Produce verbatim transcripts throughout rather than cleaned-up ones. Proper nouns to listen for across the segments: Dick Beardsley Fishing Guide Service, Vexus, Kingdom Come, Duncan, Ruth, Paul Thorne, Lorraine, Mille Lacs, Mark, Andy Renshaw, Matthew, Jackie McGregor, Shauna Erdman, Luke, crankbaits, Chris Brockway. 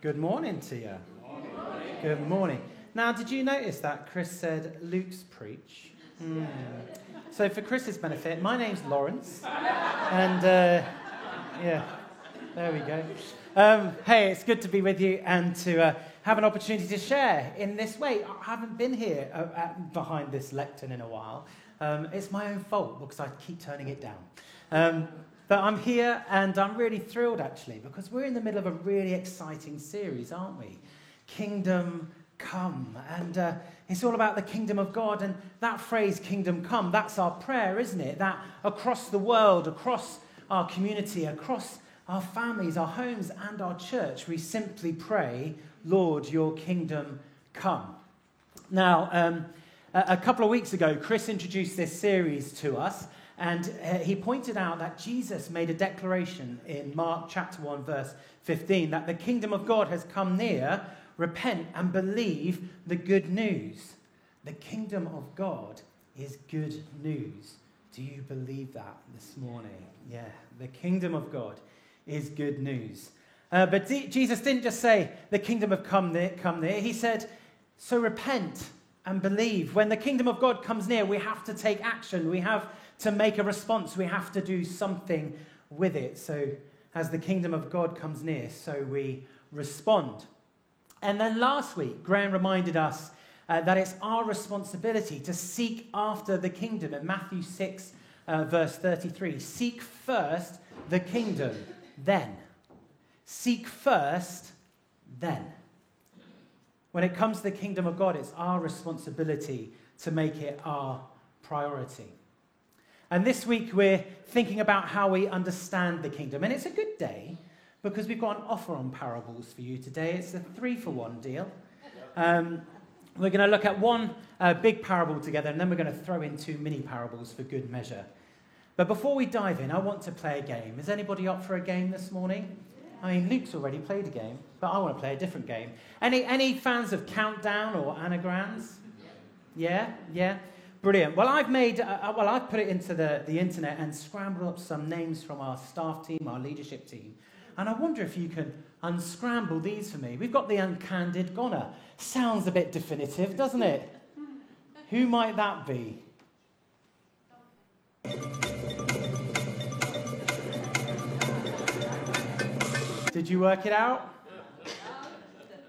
Good morning to you. Good morning. Good morning. Now, did you notice that Chris said Luke's preach? Mm. So for Chris's benefit, my name's Lawrence. And, uh, yeah, there we go. Um, hey, it's good to be with you and to uh, have an opportunity to share in this way. I haven't been here uh, at, behind this lectern in a while. Um, it's my own fault because I keep turning it down. Um, but I'm here and I'm really thrilled, actually, because we're in the middle of a really exciting series, aren't we? Kingdom Come. And uh, it's all about the kingdom of God. And that phrase, kingdom come, that's our prayer, isn't it? That across the world, across our community, across our families, our homes, and our church, we simply pray, Lord, your kingdom come. Now, um, a couple of weeks ago, Chris introduced this series to us, and uh, he pointed out that Jesus made a declaration in Mark chapter one, verse fifteen, that the kingdom of God has come near, repent and believe the good news. The kingdom of God is good news. Do you believe that this morning? Yeah, the kingdom of God is good news. Uh, but D- Jesus didn't just say, the kingdom of come near, come near. He said, so repent and believe. When the kingdom of God comes near, we have to take action. We have to make a response. We have to do something with it. So as the kingdom of God comes near, so we respond. And then last week, Graham reminded us uh, that it's our responsibility to seek after the kingdom. In Matthew six, uh, verse thirty-three, seek first the kingdom. Then. Seek first, then. When it comes to the kingdom of God, it's our responsibility to make it our priority. And this week we're thinking about how we understand the kingdom. And it's a good day because we've got an offer on parables for you today. It's a three for one deal. Um, we're going to look at one uh, big parable together, and then we're going to throw in two mini parables for good measure. But before we dive in, I want to play a game. Is anybody up for a game this morning? I mean, Luke's already played a game, but I want to play a different game. Any any fans of Countdown or Anagrams? Yeah, yeah, brilliant. Well, I've made uh, well, I've put it into the, the internet and scrambled up some names from our staff team, our leadership team, and I wonder if you can unscramble these for me. We've got the uncandid goner. Sounds a bit definitive, doesn't it? Who might that be? Did you work it out?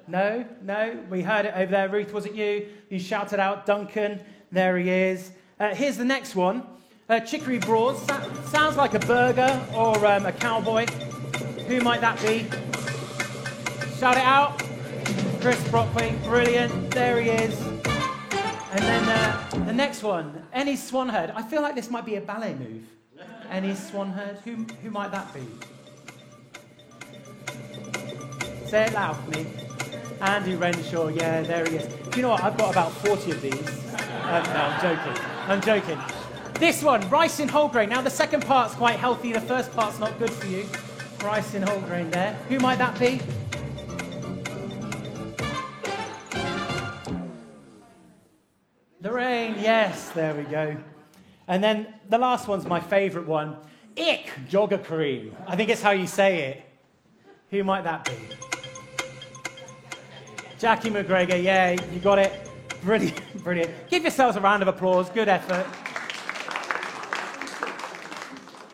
No, no. We heard it over there. Ruth, was it you? You shouted out, Duncan. There he is. Uh, here's the next one. Uh, chicory broads. Sa- sounds like a burger or um, a cowboy. Who might that be? Shout it out. Chris Brockway. Brilliant. There he is. And then uh, the next one. Any swan herd? I feel like this might be a ballet move. Any swan herd? Who, who might that be? Say it loud for me. Andy Renshaw, yeah, there he is. Do you know what? I've got about forty of these. Um, no, I'm joking. I'm joking. This one, rice in whole grain. Now, the second part's quite healthy. The first part's not good for you. Rice in whole grain there. Who might that be? Lorraine, yes, there we go. And then the last one's my favourite one. Ick, jogger cream. I think it's how you say it. Who might that be? Jackie McGregor, yeah, you got it. Brilliant, brilliant. Give yourselves a round of applause. Good effort.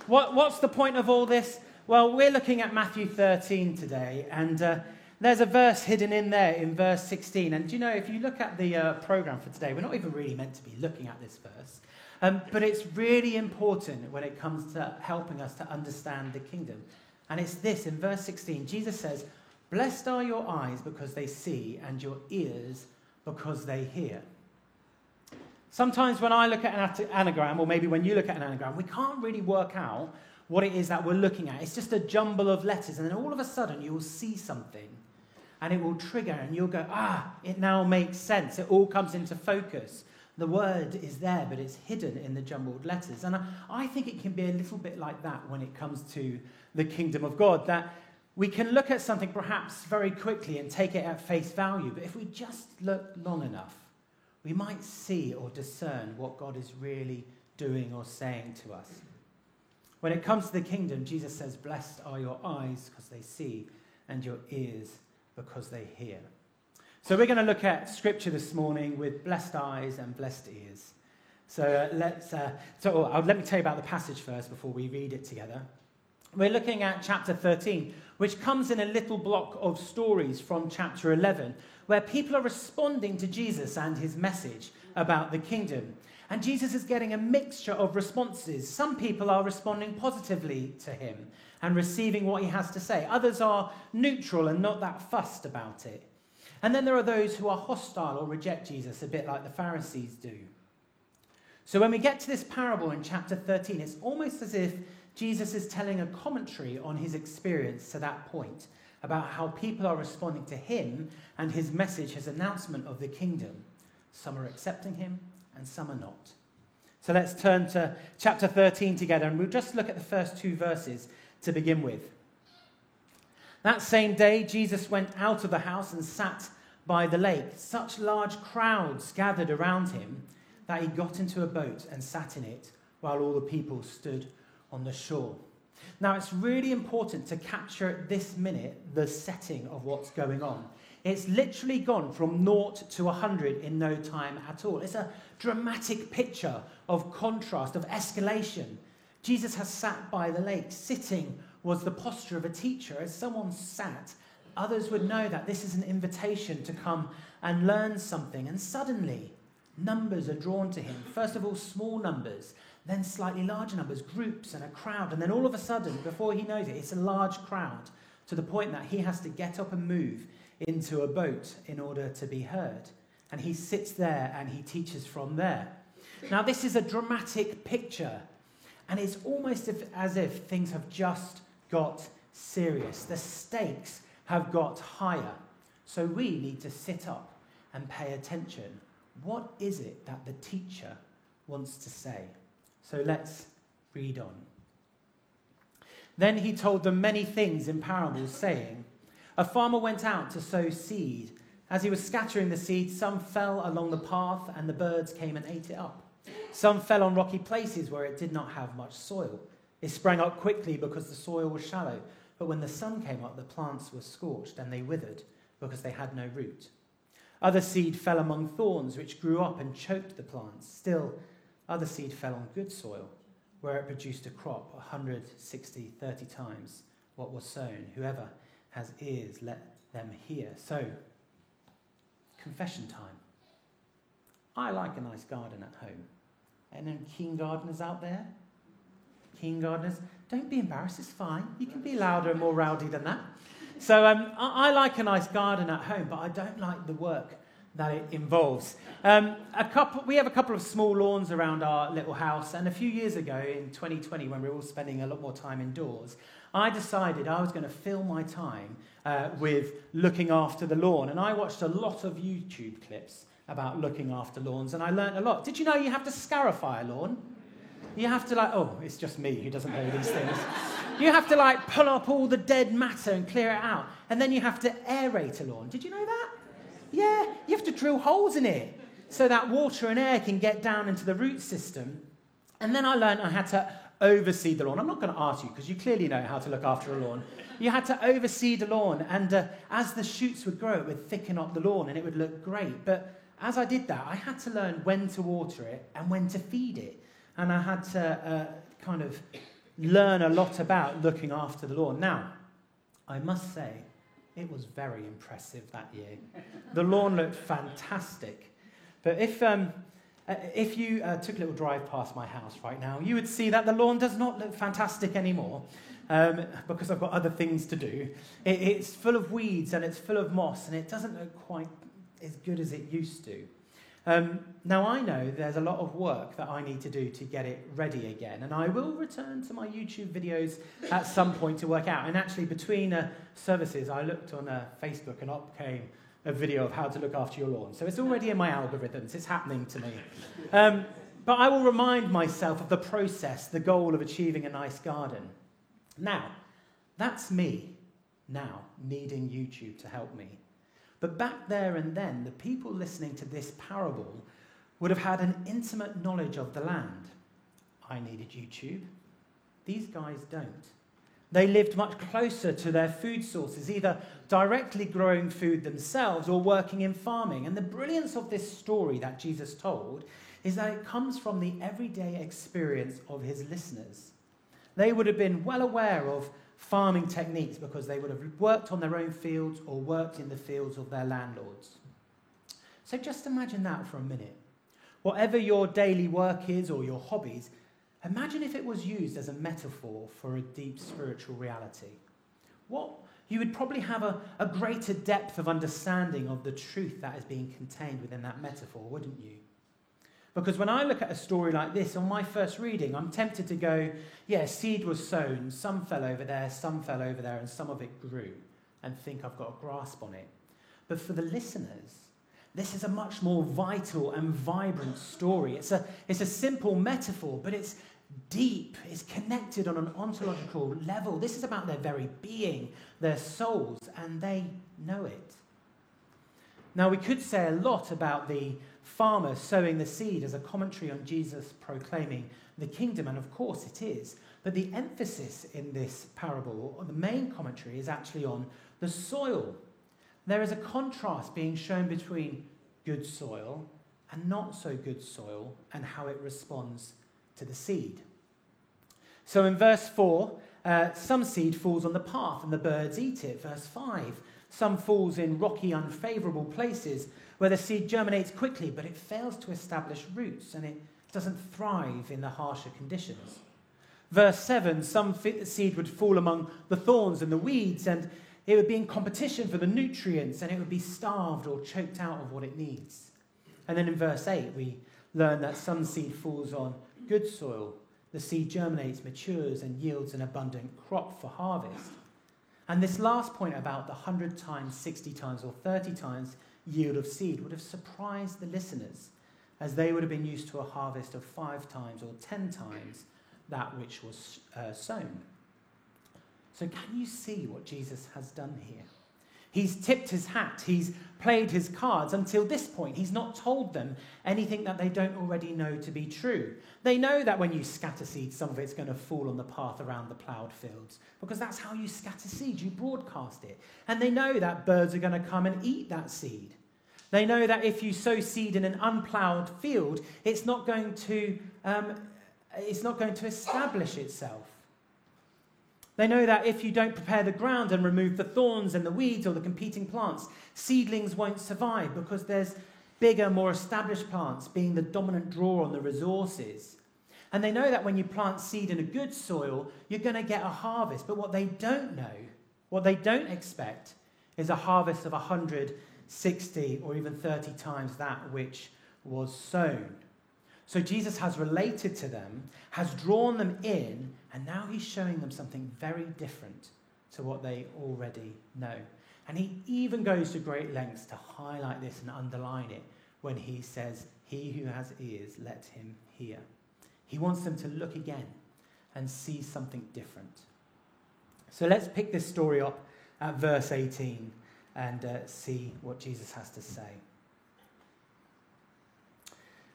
What, what's the point of all this? Well, we're looking at Matthew thirteen today, and uh, there's a verse hidden in there in verse sixteen. And do you know, if you look at the uh, program for today, we're not even really meant to be looking at this verse, um, but it's really important when it comes to helping us to understand the kingdom. And it's this, in verse sixteen, Jesus says, blessed are your eyes because they see, and your ears because they hear. Sometimes when I look at an anagram, or maybe when you look at an anagram, we can't really work out what it is that we're looking at. It's just a jumble of letters, and then all of a sudden you will see something, and it will trigger, and you'll go, ah, it now makes sense. It all comes into focus. The word is there, but it's hidden in the jumbled letters. And I, I think it can be a little bit like that when it comes to the kingdom of God, that we can look at something perhaps very quickly and take it at face value, but if we just look long enough, we might see or discern what God is really doing or saying to us. When it comes to the kingdom, Jesus says, blessed are your eyes because they see and your ears because they hear. So we're going to look at scripture this morning with blessed eyes and blessed ears. So uh, let's. Uh, so uh, let me tell you about the passage first before we read it together. We're looking at chapter thirteen, which comes in a little block of stories from chapter eleven, where people are responding to Jesus and his message about the kingdom. And Jesus is getting a mixture of responses. Some people are responding positively to him and receiving what he has to say. Others are neutral and not that fussed about it. And then there are those who are hostile or reject Jesus, a bit like the Pharisees do. So when we get to this parable in chapter thirteen, it's almost as if Jesus is telling a commentary on his experience to that point about how people are responding to him and his message, his announcement of the kingdom. Some are accepting him and some are not. So let's turn to chapter thirteen together, and we'll just look at the first two verses to begin with. That same day, Jesus went out of the house and sat by the lake. Such large crowds gathered around him that he got into a boat and sat in it while all the people stood on the shore. Now, it's really important to capture at this minute the setting of what's going on. It's literally gone from naught to one hundred in no time at all. It's a dramatic picture of contrast, of escalation. Jesus has sat by the lake. Sitting was the posture of a teacher. As someone sat, others would know that this is an invitation to come and learn something. And suddenly, numbers are drawn to him. First of all, small numbers, then slightly larger numbers, groups and a crowd. And then all of a sudden, before he knows it, it's a large crowd to the point that he has to get up and move into a boat in order to be heard. And he sits there and he teaches from there. Now, this is a dramatic picture. And it's almost as if things have just got serious. The stakes have got higher. So we need to sit up and pay attention. What is it that the teacher wants to say? So let's read on. Then he told them many things in parables, saying, a farmer went out to sow seed. As he was scattering the seed, some fell along the path, and the birds came and ate it up. Some fell on rocky places where it did not have much soil. It sprang up quickly because the soil was shallow. But when the sun came up, the plants were scorched, and they withered because they had no root. Other seed fell among thorns, which grew up and choked the plants. Still, other seed fell on good soil, where it produced a crop one hundred sixty, thirty times what was sown. Whoever has ears, let them hear. So, confession time. I like a nice garden at home. And then keen gardeners out there? Keen gardeners? Don't be embarrassed, it's fine. You can be louder and more rowdy than that. So um, I, I like a nice garden at home, but I don't like the work that it involves. Um, a couple, we have a couple of small lawns around our little house, and a few years ago in twenty twenty, when we were all spending a lot more time indoors, I decided I was going to fill my time uh, with looking after the lawn, and I watched a lot of YouTube clips about looking after lawns, and I learned a lot. Did you know you have to scarify a lawn? You have to like, oh, it's just me who doesn't know these things. You have to like pull up all the dead matter and clear it out, and then you have to aerate a lawn. Did you know that? Yeah, you have to drill holes in it so that water and air can get down into the root system. And then I learned I had to oversee the lawn. I'm not going to ask you because you clearly know how to look after a lawn. You had to oversee the lawn, and uh, as the shoots would grow, it would thicken up the lawn and it would look great. But as I did that, I had to learn when to water it and when to feed it. And I had to uh, kind of learn a lot about looking after the lawn. Now, I must say, it was very impressive that year. The lawn looked fantastic. But if um, if you uh, took a little drive past my house right now, you would see that the lawn does not look fantastic anymore um, because I've got other things to do. It, it's full of weeds and it's full of moss, and it doesn't look quite as good as it used to. Um, now, I know there's a lot of work that I need to do to get it ready again, and I will return to my YouTube videos at some point to work out. And actually, between uh, services, I looked on uh, Facebook, and up came a video of how to look after your lawn. So it's already in my algorithms. It's happening to me. Um, but I will remind myself of the process, the goal of achieving a nice garden. Now, that's me now needing YouTube to help me. But back there and then, the people listening to this parable would have had an intimate knowledge of the land. I needed YouTube. These guys don't. They lived much closer to their food sources, either directly growing food themselves or working in farming. And the brilliance of this story that Jesus told is that it comes from the everyday experience of his listeners. They would have been well aware of farming techniques because they would have worked on their own fields or worked in the fields of their landlords. So just imagine that for a minute. Whatever your daily work is or your hobbies, imagine if it was used as a metaphor for a deep spiritual reality. What you would probably have a, a greater depth of understanding of the truth that is being contained within that metaphor, wouldn't you? Because when I look at a story like this, on my first reading, I'm tempted to go, yeah, seed was sown, some fell over there, some fell over there, and some of it grew, and think I've got a grasp on it. But for the listeners, this is a much more vital and vibrant story. It's a, it's a simple metaphor, but it's deep. It's connected on an ontological level. This is about their very being, their souls, and they know it. Now, we could say a lot about the farmer sowing the seed as a commentary on Jesus proclaiming the kingdom, and of course it is. But the emphasis in this parable, or the main commentary, is actually on the soil. There is a contrast being shown between good soil and not so good soil and how it responds to the seed. So in verse four, uh, some seed falls on the path and the birds eat it. Verse five, some falls in rocky, unfavourable places where the seed germinates quickly, but it fails to establish roots and it doesn't thrive in the harsher conditions. Verse seven, some fi- seed would fall among the thorns and the weeds, and it would be in competition for the nutrients, and it would be starved or choked out of what it needs. And then in verse eight, we learn that some seed falls on good soil. The seed germinates, matures, and yields an abundant crop for harvest. And this last point about the one hundred times, sixty times, or thirty times yield of seed would have surprised the listeners, as they would have been used to a harvest of five times or ten times that which was uh, sown. So can you see what Jesus has done here? He's tipped his hat, he's played his cards. Until this point, he's not told them anything that they don't already know to be true. They know that when you scatter seed, some of it's going to fall on the path around the ploughed fields, because that's how you scatter seed, you broadcast it. And they know that birds are going to come and eat that seed. They know that if you sow seed in an unploughed field, it's not going to, um, it's not going to establish itself. They know that if you don't prepare the ground and remove the thorns and the weeds or the competing plants, seedlings won't survive because there's bigger, more established plants being the dominant draw on the resources. And they know that when you plant seed in a good soil, you're going to get a harvest. But what they don't know, what they don't expect, is a harvest of one hundred, sixty, or even thirty times that which was sown. So Jesus has related to them, has drawn them in, and now he's showing them something very different to what they already know. And he even goes to great lengths to highlight this and underline it when he says, "He who has ears, let him hear." He wants them to look again and see something different. So let's pick this story up at verse eighteen and uh, see what Jesus has to say.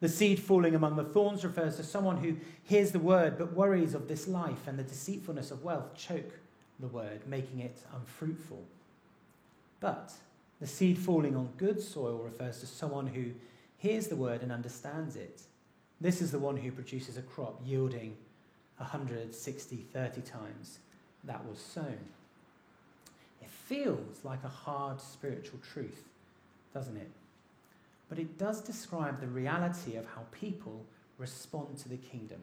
The seed falling among the thorns refers to someone who hears the word but worries of this life and the deceitfulness of wealth choke the word, making it unfruitful. But the seed falling on good soil refers to someone who hears the word and understands it. This is the one who produces a crop yielding one hundred, sixty, thirty times that was sown." It feels like a hard spiritual truth, doesn't it? But it does describe the reality of how people respond to the kingdom.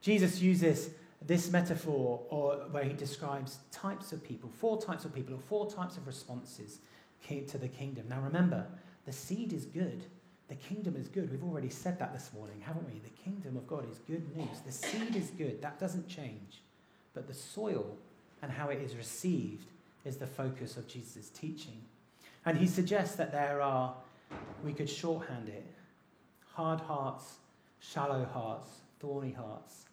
Jesus uses this metaphor or where he describes types of people, four types of people, or four types of responses to the kingdom. Now remember, the seed is good. The kingdom is good. We've already said that this morning, haven't we? The kingdom of God is good news. The seed is good. That doesn't change. But the soil and how it is received is the focus of Jesus' teaching. And he suggests that there are, we could shorthand it, hard hearts, shallow hearts, thorny hearts,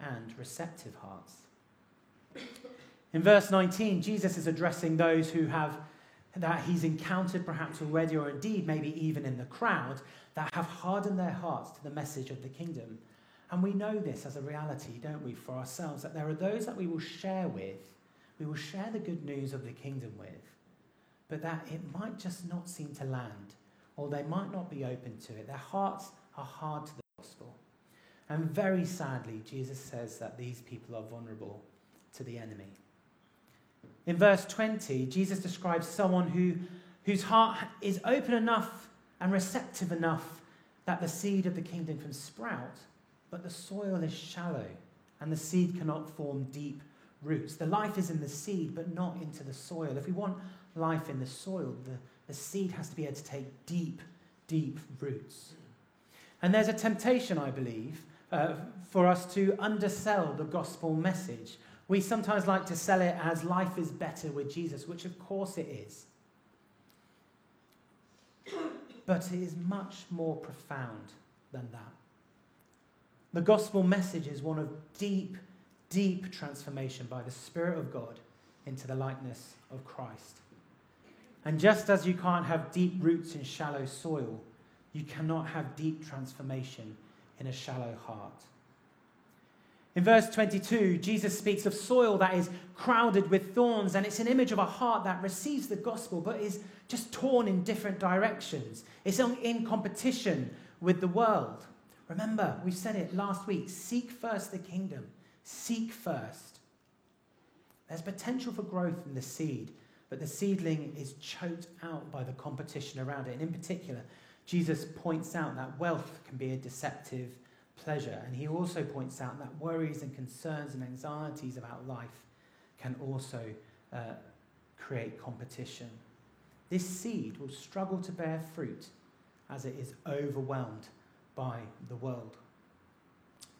and receptive hearts. In verse nineteen, Jesus is addressing those who have, that he's encountered perhaps already, or indeed maybe even in the crowd, that have hardened their hearts to the message of the kingdom. And we know this as a reality, don't we, for ourselves, that there are those that we will share with, we will share the good news of the kingdom with, but that it might just not seem to land, or they might not be open to it. Their hearts are hard to the gospel. And very sadly, Jesus says that these people are vulnerable to the enemy. In verse twenty, Jesus describes someone who, whose heart is open enough and receptive enough that the seed of the kingdom can sprout, but the soil is shallow and the seed cannot form deep roots. The life is in the seed, but not into the soil. If we want life in the soil, the, the seed has to be able to take deep, deep roots. And there's a temptation, I believe, uh, for us to undersell the gospel message. We sometimes like to sell it as life is better with Jesus, which of course it is. But it is much more profound than that. The gospel message is one of deep, deep transformation by the Spirit of God into the likeness of Christ. And just as you can't have deep roots in shallow soil, you cannot have deep transformation in a shallow heart. In verse twenty-two, Jesus speaks of soil that is crowded with thorns, and it's an image of a heart that receives the gospel but is just torn in different directions. It's in competition with the world. Remember, we said it last week, seek first the kingdom. Seek first. There's potential for growth in the seed, but the seedling is choked out by the competition around it. And in particular, Jesus points out that wealth can be a deceptive pleasure, and he also points out that worries and concerns and anxieties about life can also uh, create competition. This seed will struggle to bear fruit as it is overwhelmed by the world.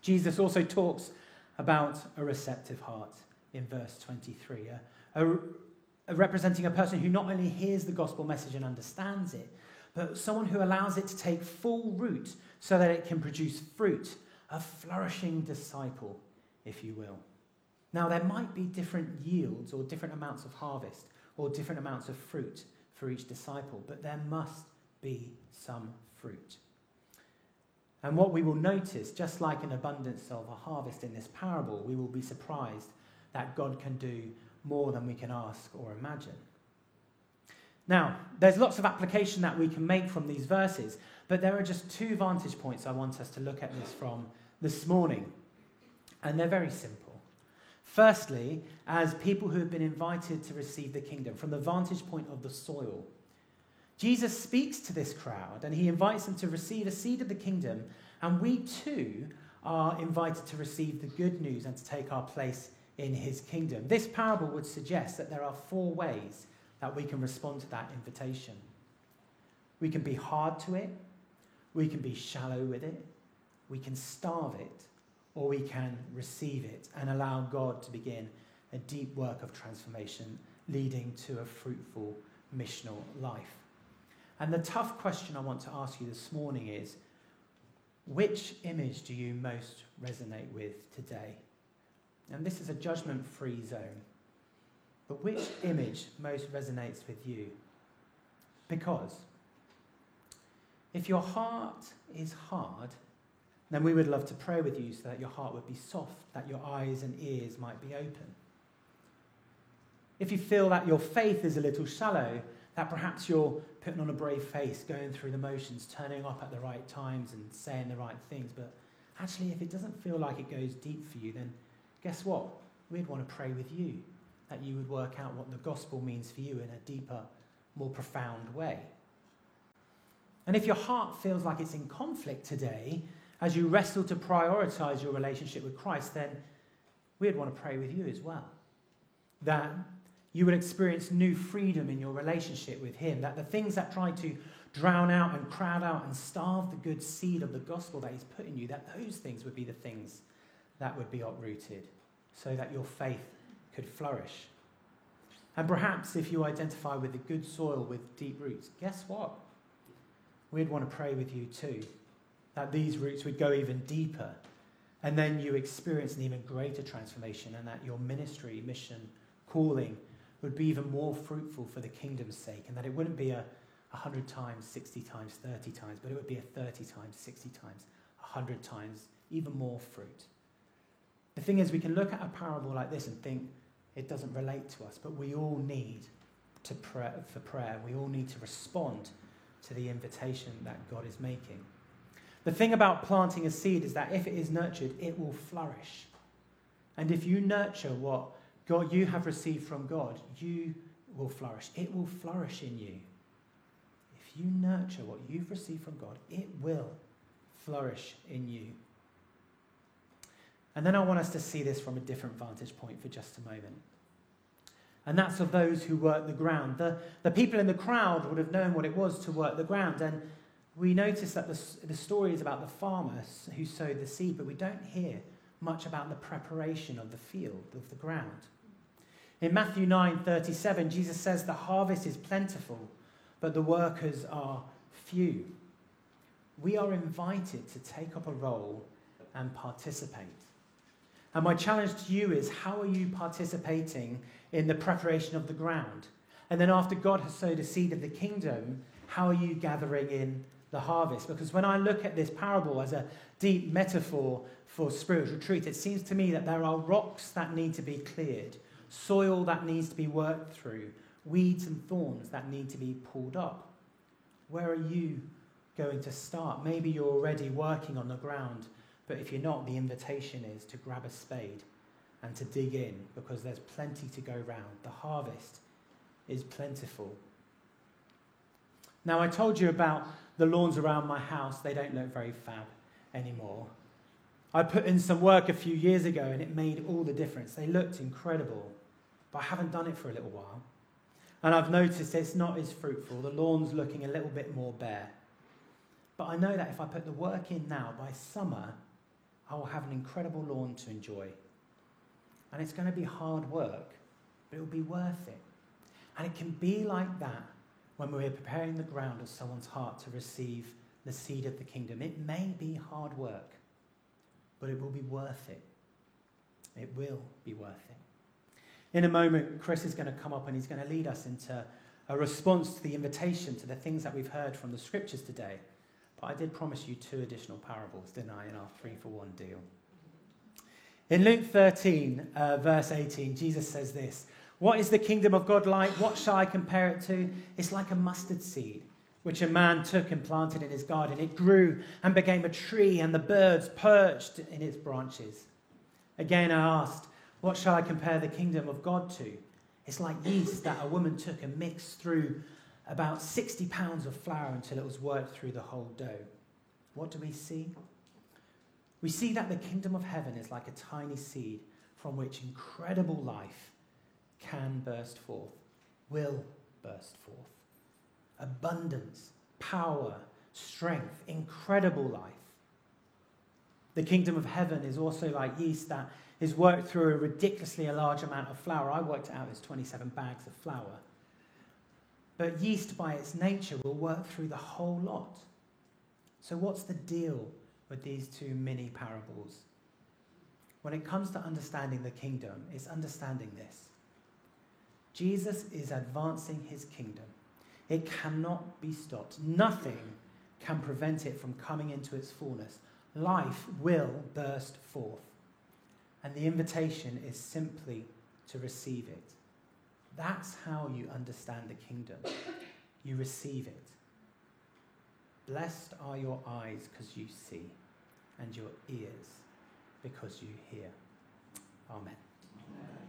Jesus also talks about a receptive heart in verse twenty-three, a, a, a representing a person who not only hears the gospel message and understands it, but someone who allows it to take full root so that it can produce fruit, a flourishing disciple, if you will. Now, there might be different yields or different amounts of harvest or different amounts of fruit for each disciple, but there must be some fruit. And what we will notice, just like an abundance of a harvest in this parable, we will be surprised that God can do more than we can ask or imagine. Now, there's lots of application that we can make from these verses, but there are just two vantage points I want us to look at this from this morning. And they're very simple. Firstly, as people who have been invited to receive the kingdom, from the vantage point of the soil, Jesus speaks to this crowd and he invites them to receive a seed of the kingdom, and we too are invited to receive the good news and to take our place in his kingdom. This parable would suggest that there are four ways that we can respond to that invitation. We can be hard to it, we can be shallow with it, we can starve it, or we can receive it and allow God to begin a deep work of transformation leading to a fruitful missional life. And the tough question I want to ask you this morning is, which image do you most resonate with today? And this is a judgment-free zone. But which image most resonates with you? Because if your heart is hard, then we would love to pray with you so that your heart would be soft, that your eyes and ears might be open. If you feel that your faith is a little shallow, that perhaps you're putting on a brave face, going through the motions, turning up at the right times and saying the right things, but actually if it doesn't feel like it goes deep for you, then guess what? We'd want to pray with you, that you would work out what the gospel means for you in a deeper, more profound way. And if your heart feels like it's in conflict today, as you wrestle to prioritize your relationship with Christ, then we'd want to pray with you as well, that you would experience new freedom in your relationship with him, that the things that try to drown out and crowd out and starve the good seed of the gospel that he's put in you, that those things would be the things that would be uprooted so that your faith could flourish. And perhaps if you identify with the good soil with deep roots, guess what? We'd want to pray with you too, that these roots would go even deeper, and then you experience an even greater transformation, and that your ministry, mission, calling would be even more fruitful for the kingdom's sake, and that it wouldn't be a one hundred times, sixty times, thirty times, but it would be a thirty times, sixty times, one hundred times, even more fruit. The thing is, we can look at a parable like this and think it doesn't relate to us, but we all need to pray for prayer. We all need to respond to the invitation that God is making. The thing about planting a seed is that if it is nurtured, it will flourish. And if you nurture what God you have received from God, you will flourish. It will flourish in you. If you nurture what you've received from God, it will flourish in you. And then I want us to see this from a different vantage point for just a moment. And that's of those who work the ground. The, the people in the crowd would have known what it was to work the ground. And we notice that the, the story is about the farmer who sowed the seed, but we don't hear much about the preparation of the field, of the ground. In Matthew nine thirty-seven, Jesus says, "The harvest is plentiful, but the workers are few." We are invited to take up a role and participate. And my challenge to you is, how are you participating in the preparation of the ground? And then after God has sowed a seed of the kingdom, how are you gathering in the harvest? Because when I look at this parable as a deep metaphor for spiritual retreat, it seems to me that there are rocks that need to be cleared, soil that needs to be worked through, weeds and thorns that need to be pulled up. Where are you going to start? Maybe you're already working on the ground, but if you're not, the invitation is to grab a spade and to dig in, because there's plenty to go round. The harvest is plentiful. Now, I told you about the lawns around my house. They don't look very fab anymore. I put in some work a few years ago, and it made all the difference. They looked incredible, but I haven't done it for a little while. And I've noticed it's not as fruitful. The lawn's looking a little bit more bare. But I know that if I put the work in now, by summer, I will have an incredible lawn to enjoy. And it's going to be hard work, but it will be worth it. And it can be like that when we're preparing the ground of someone's heart to receive the seed of the kingdom. It may be hard work, but it will be worth it. It will be worth it. In a moment, Chris is going to come up and he's going to lead us into a response to the invitation to the things that we've heard from the scriptures today. But I did promise you two additional parables, didn't I, in our three for one deal? In Luke thirteen, uh, verse eighteen, Jesus says this: "What is the kingdom of God like? What shall I compare it to? It's like a mustard seed, which a man took and planted in his garden. It grew and became a tree, and the birds perched in its branches." Again I asked, "What shall I compare the kingdom of God to? It's like yeast that a woman took and mixed through about sixty pounds of flour until it was worked through the whole dough." What do we see? We see that the kingdom of heaven is like a tiny seed from which incredible life can burst forth, will burst forth. Abundance, power, strength, incredible life. The kingdom of heaven is also like yeast that is worked through a ridiculously large amount of flour. I worked out as twenty-seven bags of flour. But yeast, by its nature, will work through the whole lot. So what's the deal with these two mini parables? When it comes to understanding the kingdom, it's understanding this: Jesus is advancing his kingdom. It cannot be stopped. Nothing can prevent it from coming into its fullness. Life will burst forth. And the invitation is simply to receive it. That's how you understand the kingdom. You receive it. Blessed are your eyes because you see, and your ears because you hear. Amen. Amen.